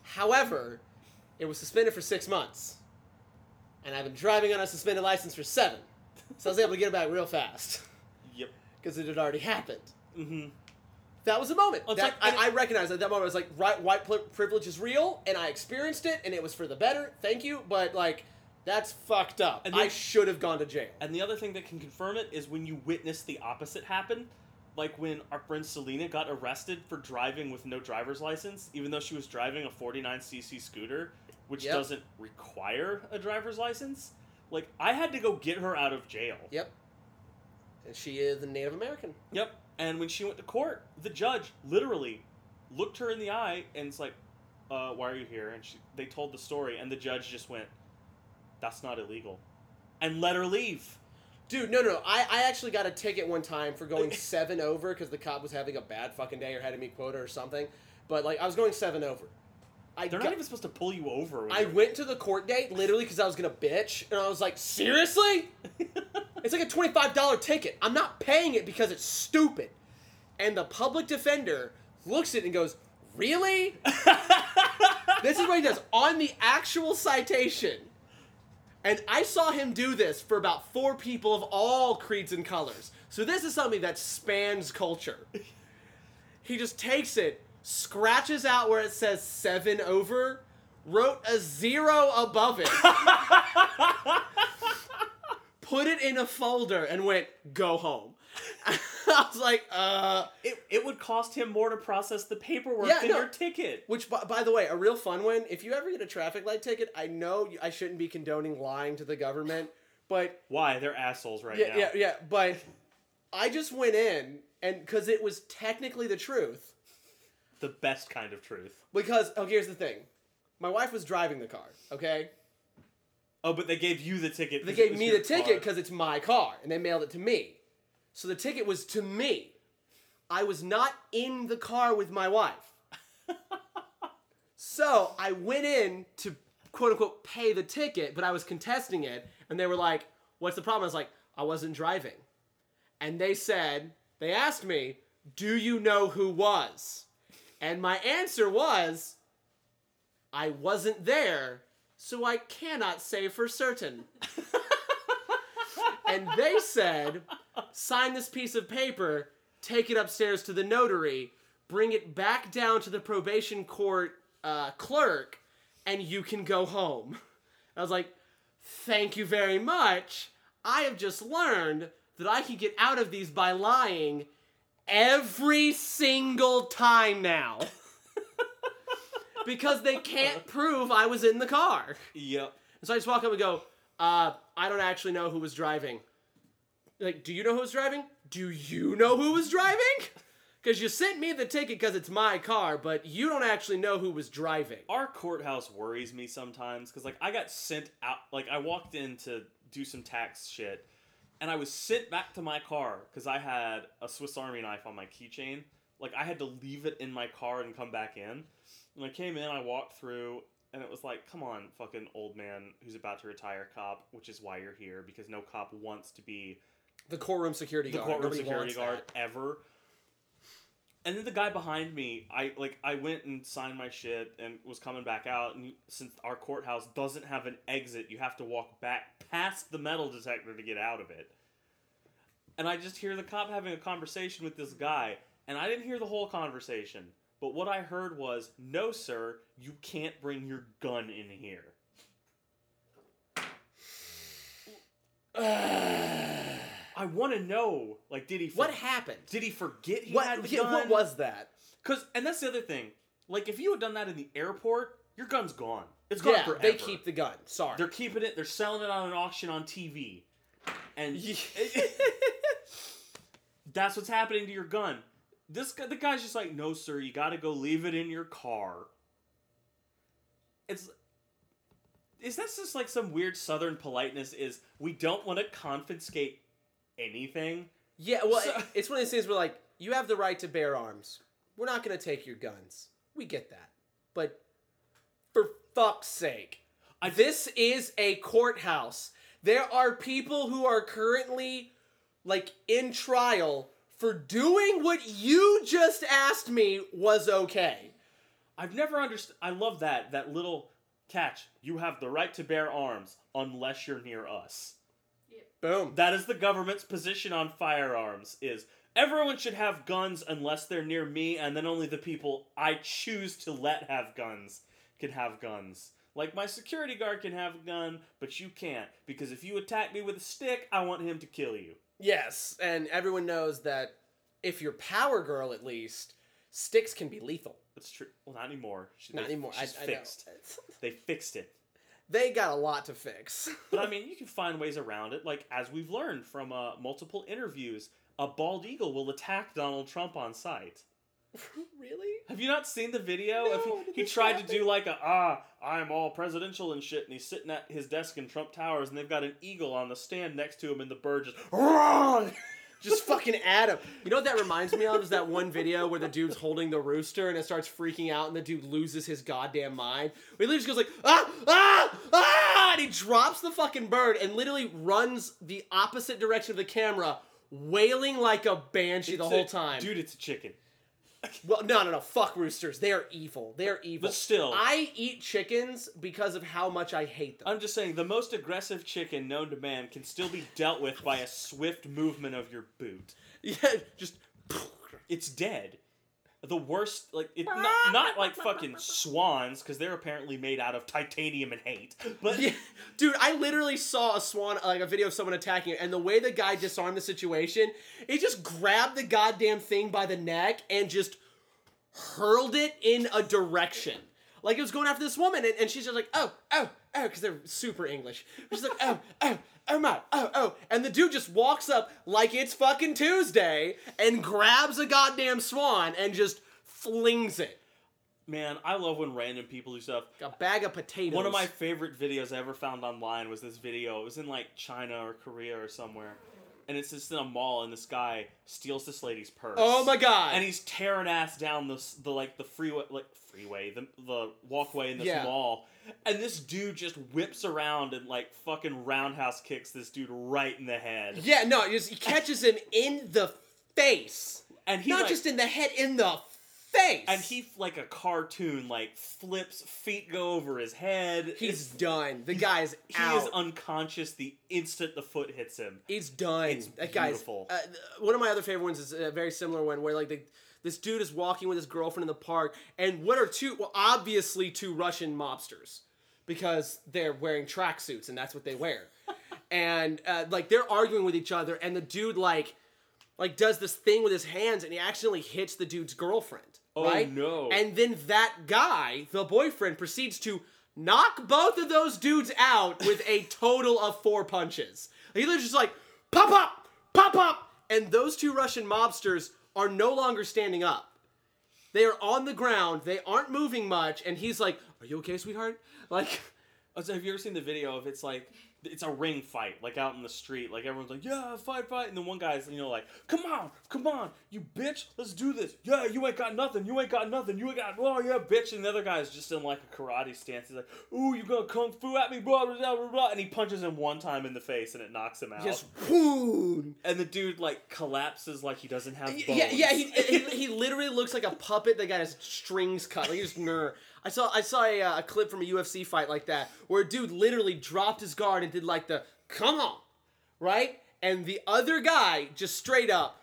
However, it was suspended for 6 months. And I've been driving on a suspended license for 7. So I was able to get it back real fast. Yep. Because it had already happened. Mm-hmm. That was a moment. Well, that, like, I recognized at that moment. I was like, right, white privilege is real, and I experienced it, and it was for the better. Thank you, but, like, that's fucked up. And I should have gone to jail. And the other thing that can confirm it is when you witness the opposite happen. Like when our friend Selena got arrested for driving with no driver's license, even though she was driving a 49cc scooter, which doesn't require a driver's license. Like, I had to go get her out of jail. Yep. And she is a Native American. Yep. And when she went to court, the judge literally looked her in the eye and was like, why are you here? And they told the story, and the judge just went, that's not illegal. And let her leave. Dude, no. I actually got a ticket one time for going 7 over because the cop was having a bad fucking day or had a meet quota or something. But, like, I was going 7 over. They're not even supposed to pull you over. I went to the court date literally because I was going to bitch, and I was like, seriously? It's like a $25 ticket. I'm not paying it because it's stupid. And the public defender looks at it and goes, really? This is what he does on the actual citation. And I saw him do this for about 4 people of all creeds and colors. So this is something that spans culture. He just takes it, scratches out where it says 7 over, wrote a 0 above it. Put it in a folder and went, go home. I was like, It would cost him more to process the paperwork than your ticket. Which, by the way, a real fun one, if you ever get a traffic light ticket, I know I shouldn't be condoning lying to the government, but... Why? They're assholes now. Yeah, but I just went in, and because it was technically the truth. The best kind of truth. Because, here's the thing. My wife was driving the car, okay? Oh, but they gave you the ticket. They gave me the ticket because it's my car, and they mailed it to me. So the ticket was to me. I was not in the car with my wife. So I went in to, quote-unquote, pay the ticket, but I was contesting it, and they were like, what's the problem? I was like, I wasn't driving. And they asked me, do you know who was? And my answer was, I wasn't there. So I cannot say for certain. And they said, sign this piece of paper, take it upstairs to the notary, bring it back down to the probation court clerk, and you can go home. I was like, thank you very much. I have just learned that I can get out of these by lying every single time now. Because they can't prove I was in the car. Yep. And so I just walk up and go, I don't actually know who was driving. Like, do you know who was driving? Do you know who was driving? Because you sent me the ticket because it's my car, but you don't actually know who was driving. Our courthouse worries me sometimes because, like, I got sent out. Like, I walked in to do some tax shit, and I was sent back to my car because I had a Swiss Army knife on my keychain. Like, I had to leave it in my car and come back in. When I came in, I walked through, and it was like, come on, fucking old man who's about to retire cop, which is why you're here, because no cop wants to be... The courtroom security guard. The courtroom security guard ever. And then the guy behind me, I went and signed my shit and was coming back out. And since our courthouse doesn't have an exit, you have to walk back past the metal detector to get out of it. And I just hear the cop having a conversation with this guy. And I didn't hear the whole conversation. But what I heard was, "No, sir, you can't bring your gun in here." I want to know, did he... What happened? Did he forget he had the gun? What was that? And that's the other thing. If you had done that in the airport, your gun's gone. It's gone forever. They keep the gun. Sorry. They're keeping it. They're selling it on an auction on TV. And that's what's happening to your gun. The guy's just like, "No, sir, you gotta go leave it in your car." Is that just some weird Southern politeness is, we don't want to confiscate anything? Yeah, well, so, it's one of those things where, you have the right to bear arms. We're not going to take your guns. We get that. But, for fuck's sake, this is a courthouse. There are people who are currently, in trial for doing what you just asked me was okay. I've never understood. I love that little catch. You have the right to bear arms unless you're near us. Boom. That is the government's position on firearms, is everyone should have guns unless they're near me, and then only the people I choose to let have guns can have guns. My security guard can have a gun, but you can't, because if you attack me with a stick, I want him to kill you. Yes, and everyone knows that if you're Power Girl, at least, sticks can be lethal. That's true. Well, not anymore. Not anymore. She's fixed. They fixed it. They got a lot to fix. But, you can find ways around it. As we've learned from multiple interviews, a bald eagle will attack Donald Trump on sight. Really? Have you not seen the video? No, he tried to do I'm all presidential and shit, and he's sitting at his desk in Trump Towers, and they've got an eagle on the stand next to him, and the bird just... Just fucking at him. You know what that reminds me of? Is that one video where the dude's holding the rooster and it starts freaking out and the dude loses his goddamn mind. He literally just goes ah, ah, ah, and he drops the fucking bird and literally runs the opposite direction of the camera, wailing like a banshee whole time. Dude, it's a chicken. Well, no. Fuck roosters. They are evil. They're evil. But still. I eat chickens because of how much I hate them. I'm just saying, the most aggressive chicken known to man can still be dealt with by a swift movement of your boot. Yeah, just... It's dead. The worst... Not like fucking swans, because they're apparently made out of titanium and hate. But yeah, dude, I literally saw a swan, a video of someone attacking it, and the way the guy disarmed the situation, he just grabbed the goddamn thing by the neck and just hurled it in a direction. It was going after this woman, and she's just like, oh, because they're super English. She's like, oh, and the dude just walks up like it's fucking Tuesday and grabs a goddamn swan and just flings it. Man, I love when random people do stuff. A bag of potatoes. One of my favorite videos I ever found online was this video. It was in China or Korea or somewhere. And it's just in a mall, and this guy steals this lady's purse. Oh my god! And he's tearing ass down the freeway, the walkway in this mall. And this dude just whips around and fucking roundhouse kicks this dude right in the head. Yeah, no, he catches him in the face, and he not just in the head, in the face. And he a cartoon flips, feet go over his head. He's done. The guy is out. He is unconscious the instant the foot hits him. He's done. It's that beautiful. One of my other favorite ones is a very similar one where this dude is walking with his girlfriend in the park, and obviously two Russian mobsters, because they're wearing tracksuits and that's what they wear, and they're arguing with each other, and the dude does this thing with his hands, and he accidentally hits the dude's girlfriend. Oh, right? No. And then that guy, the boyfriend, proceeds to knock both of those dudes out with a total of 4 punches. He literally just pop up, and those two Russian mobsters are no longer standing up. They are on the ground, they aren't moving much, and he's like, "Are you okay, sweetheart?" So have you ever seen the video of it's like, it's a ring fight, like out in the street. Like everyone's like, yeah, fight, fight. And then one guy's, you know, like, come on, you bitch, let's do this. Yeah, you ain't got nothing. Oh, yeah, bitch. And the other guy's just in like a karate stance. He's like, ooh, you gonna kung fu at me, blah, blah, blah, blah. And he punches him one time in the face and it knocks him out. Just whoo. And the dude like collapses like he doesn't have bones. Yeah, he literally looks like a puppet that got his strings cut. Like, he's nerd. I saw a clip from a UFC fight like that where a dude literally dropped his guard and did like the come on, right? And the other guy just straight up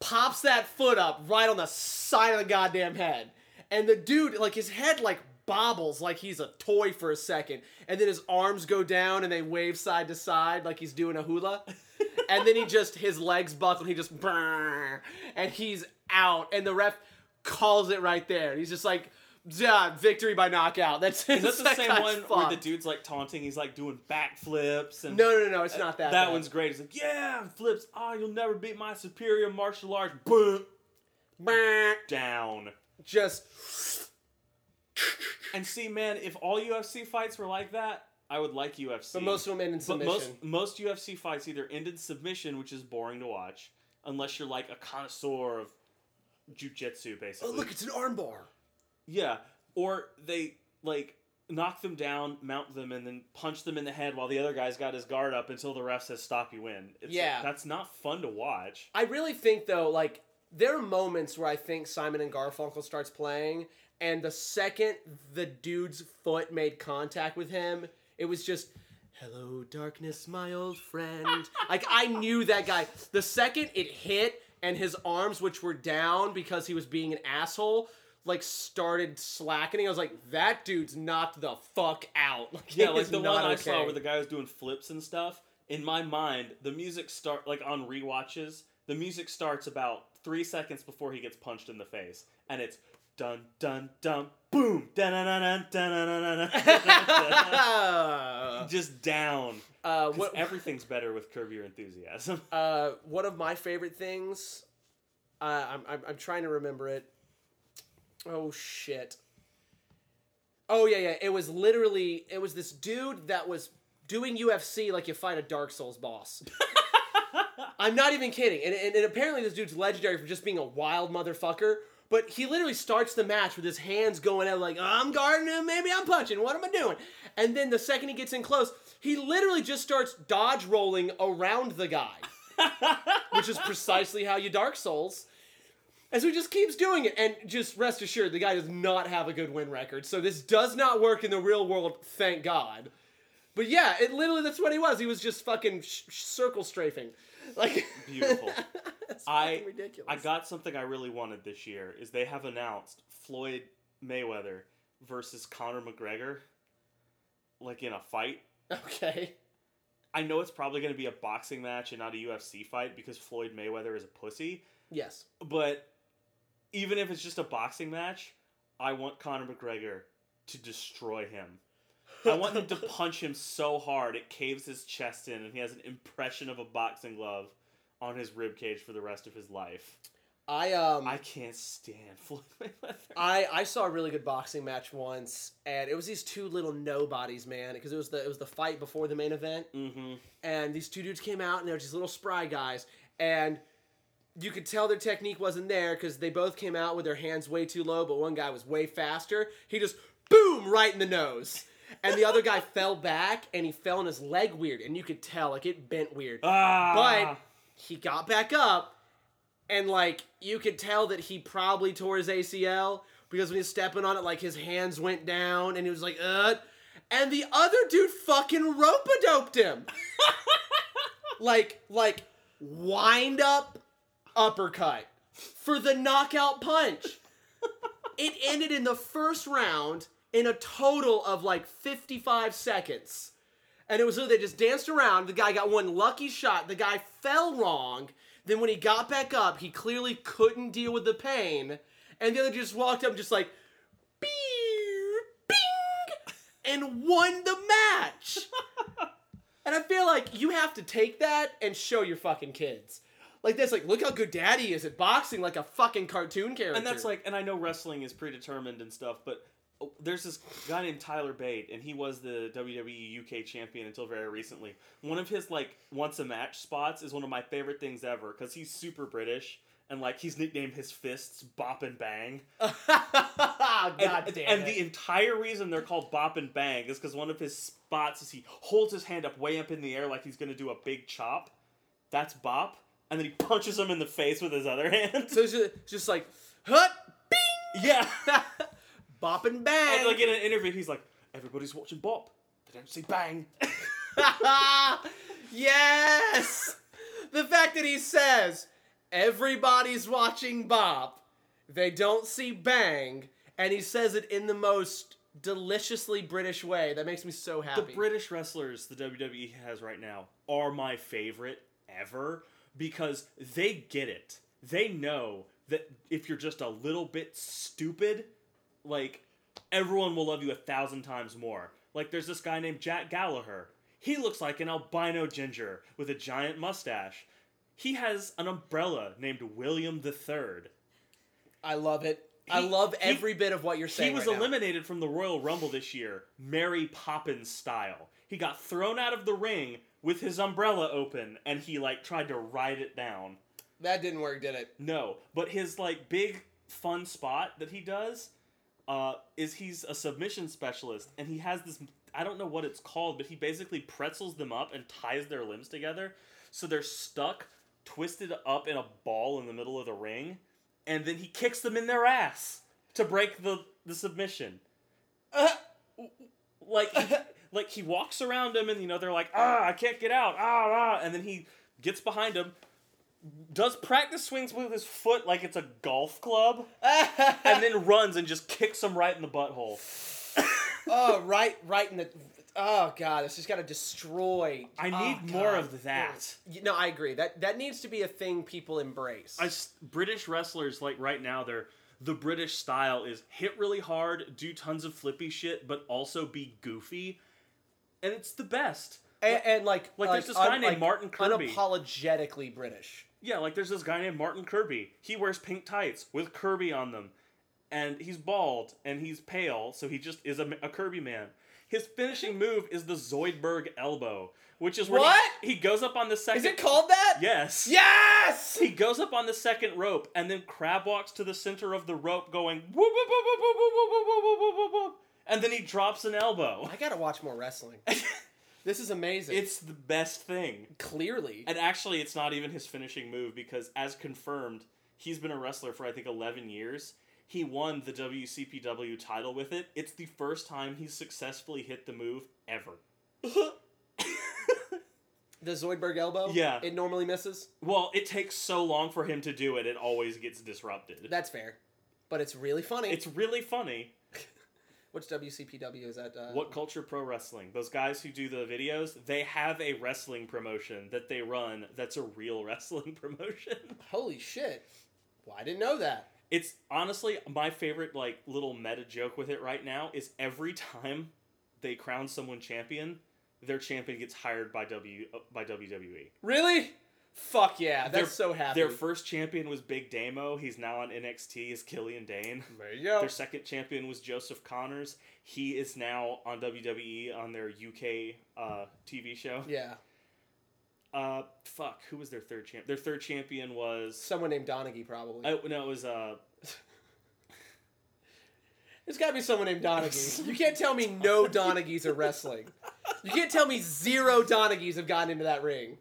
pops that foot up right on the side of the goddamn head. And the dude, like his head like bobbles like he's a toy for a second. And then his arms go down and they wave side to side like he's doing a hula. And then his legs buckle and he just brrr, and he's out. And the ref calls it right there. He's just like, yeah, victory by knockout. That's the same one where the dude's like taunting. He's like doing backflips. No, it's not that. That one's great. It's like, yeah, flips. Oh, you'll never beat my superior martial arts. Boom, down. Just. And see, man, if all UFC fights were like that, I would like UFC. But most of them end in submission. Most UFC fights either end in submission, which is boring to watch, unless you're like a connoisseur of jiu-jitsu, basically. Oh, look, it's an armbar. Yeah, or they, like, knock them down, mount them, and then punch them in the head while the other guy's got his guard up until the ref says, stop, you win. Like, that's not fun to watch. I really think, though, like, there are moments where I think Simon and Garfunkel starts playing, and the second the dude's foot made contact with him, it was just, hello, darkness, my old friend. Like, I knew that guy. The second it hit, and his arms, which were down because he was being an asshole, like, started slackening. I was like, that dude's knocked the fuck out. Like, yeah, like the one I saw where the guy was doing flips and stuff. In my mind, the music on rewatches, the music starts about 3 seconds before he gets punched in the face. And it's dun, dun, dun, boom. Dun, dun, dun, dun, dun, dun, dun, dun, dun. Just down. Everything's better with Curb Your Enthusiasm. One of my favorite things, I'm trying to remember it. Oh, shit. Oh, yeah. It was this dude that was doing UFC like you fight a Dark Souls boss. I'm not even kidding. And apparently this dude's legendary for just being a wild motherfucker. But he literally starts the match with his hands going out like, I'm guarding him, maybe I'm punching, what am I doing? And then the second he gets in close, he literally just starts dodge rolling around the guy. Which is precisely how you Dark Souls. And so he just keeps doing it, and just rest assured, the guy does not have a good win record, so this does not work in the real world, thank God. But yeah, it literally, that's what he was. He was just fucking circle strafing. Like, beautiful. That's fucking ridiculous. I got something I really wanted this year, is they have announced Floyd Mayweather versus Conor McGregor, like in a fight. Okay. I know it's probably going to be a boxing match and not a UFC fight, because Floyd Mayweather is a pussy. Yes. But even if it's just a boxing match, I want Conor McGregor to destroy him. I want him to punch him so hard it caves his chest in and he has an impression of a boxing glove on his ribcage for the rest of his life. I can't stand Floyd Mayweather. I saw a really good boxing match once, and it was these two little nobodies, man, because it was the fight before the main event. Mm-hmm. And these two dudes came out, and they were these little spry guys, and you could tell their technique wasn't there because they both came out with their hands way too low, but one guy was way faster. He just, boom, right in the nose. And the other guy fell back, and he fell on his leg weird, and you could tell, like, it bent weird. But he got back up, and, like, you could tell that he probably tore his ACL because when he was stepping on it, like, his hands went down, and he was like, ugh. And the other dude fucking rope-a-doped him. like, wind up. Uppercut for the knockout punch. It ended in the first round in a total of like 55 seconds. And it was they just danced around. The guy got one lucky shot. The guy fell wrong. Then when he got back up, he clearly couldn't deal with the pain. And the other just walked up just like, bing, and won the match. And I feel like you have to take that and show your fucking kids. Like, that's like, look how good daddy is at boxing, like a fucking cartoon character. And that's like, and I know wrestling is predetermined and stuff, but There's this guy named Tyler Bate, and he was the WWE UK champion until very recently. One of his, like, once-a-match spots is one of my favorite things ever, because he's super British, and, like, he's nicknamed his fists Bop and Bang. God damn it. And the entire reason they're called Bop and Bang is because one of his spots is he holds his hand up way up in the air like he's going to do a big chop. That's Bop. And then he punches him in the face with his other hand. So it's just like, hut, bing! Yeah. Bop and Bang. And like in an interview, he's like, everybody's watching Bop. They don't see Bang. Yes! The fact that he says, everybody's watching Bop. They don't see Bang. And he says it in the most deliciously British way. That makes me so happy. The British wrestlers the WWE has right now are my favorite ever. Because they get it. They know that if you're just a little bit stupid, like, everyone will love you 1,000 times more. Like, there's this guy named Jack Gallagher. He looks like an albino ginger with a giant mustache. He has an umbrella named William III. I love it. I love every bit of what you're saying. He was eliminated from the Royal Rumble this year, Mary Poppins style. He got thrown out of the ring with his umbrella open, and he, like, tried to ride it down. That didn't work, did it? No, but his, like, big fun spot that he does is he's a submission specialist, and he has this, I don't know what it's called, but he basically pretzels them up and ties their limbs together, so they're stuck, twisted up in a ball in the middle of the ring, and then he kicks them in their ass to break the submission. Like, he walks around him, and, you know, they're like, I can't get out, and then he gets behind him, does practice swings with his foot like it's a golf club, and then runs and just kicks him right in the butthole. Right in the... Oh, God, it's just got to destroy... I need more of that. No, I agree. That needs to be a thing people embrace. British wrestlers, like, right now, they're... The British style is hit really hard, do tons of flippy shit, but also be goofy. And it's the best. And there's this guy named Martin Kirby. Unapologetically British. Yeah, like, there's this guy named Martin Kirby. He wears pink tights with Kirby on them. And he's bald, and he's pale, so he just is a Kirby man. His finishing move is the Zoidberg elbow, which is where he goes up on the second... Is it called that? Yes. Yes! He goes up on the second rope, and then crab walks to the center of the rope going... Whoop, whoop, whoop, whoop, whoop, whoop, whoop, whoop, whoop, whoop, and then he drops an elbow. I gotta watch more wrestling. This is amazing. It's the best thing. Clearly. And actually, it's not even his finishing move, because as confirmed, he's been a wrestler for, I think, 11 years. He won the WCPW title with it. It's the first time he's successfully hit the move ever. The Zoidberg elbow? Yeah. It normally misses? Well, it takes so long for him to do it, it always gets disrupted. That's fair. But it's really funny. It's really funny. What's WCPW? Is that... What Culture Pro Wrestling. Those guys who do the videos, they have a wrestling promotion that they run that's a real wrestling promotion. Holy shit. Well, I didn't know that. It's honestly my favorite, like, little meta joke with it right now is every time they crown someone champion, their champion gets hired by WWE. Really? Fuck yeah! That's so happy. Their first champion was Big Damo. He's now on NXT as Killian Dane. There you go. Their second champion was Joseph Connors. He is now on WWE on their UK TV show. Yeah. Fuck. Who was their third champion? Their third champion was... Someone named Donaghy, probably. No, it was, There's gotta be someone named Donaghy. You can't tell me no Donaghys are wrestling. You can't tell me zero Donaghys have gotten into that ring.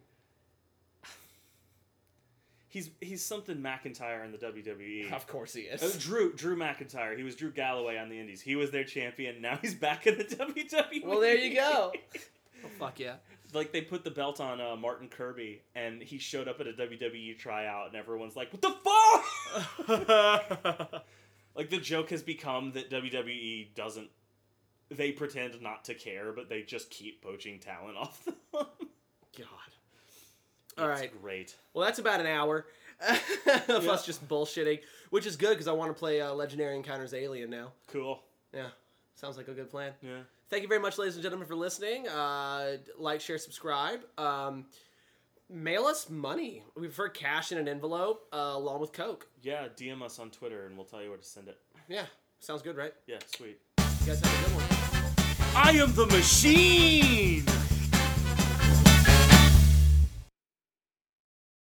He's something McIntyre in the WWE. Of course he is. Drew McIntyre. He was Drew Galloway on the Indies. He was their champion. Now he's back in the WWE. Well, there you go. Oh, fuck yeah. Like, they put the belt on Martin Kirby, and he showed up at a WWE tryout, and everyone's like, what the fuck? Like, the joke has become that WWE doesn't... They pretend not to care, but they just keep poaching talent off them. God. All right. That's great. Well, that's about an hour of us just bullshitting, which is good, because I want to play Legendary Encounters Alien now. Cool. Yeah. Sounds like a good plan. Yeah. Thank you very much, ladies and gentlemen, for listening. Like, share, subscribe. Mail us money. We prefer cash in an envelope, along with Coke. Yeah, DM us on Twitter, and we'll tell you where to send it. Yeah, sounds good, right? Yeah, sweet. guys have a good one. I am the machine.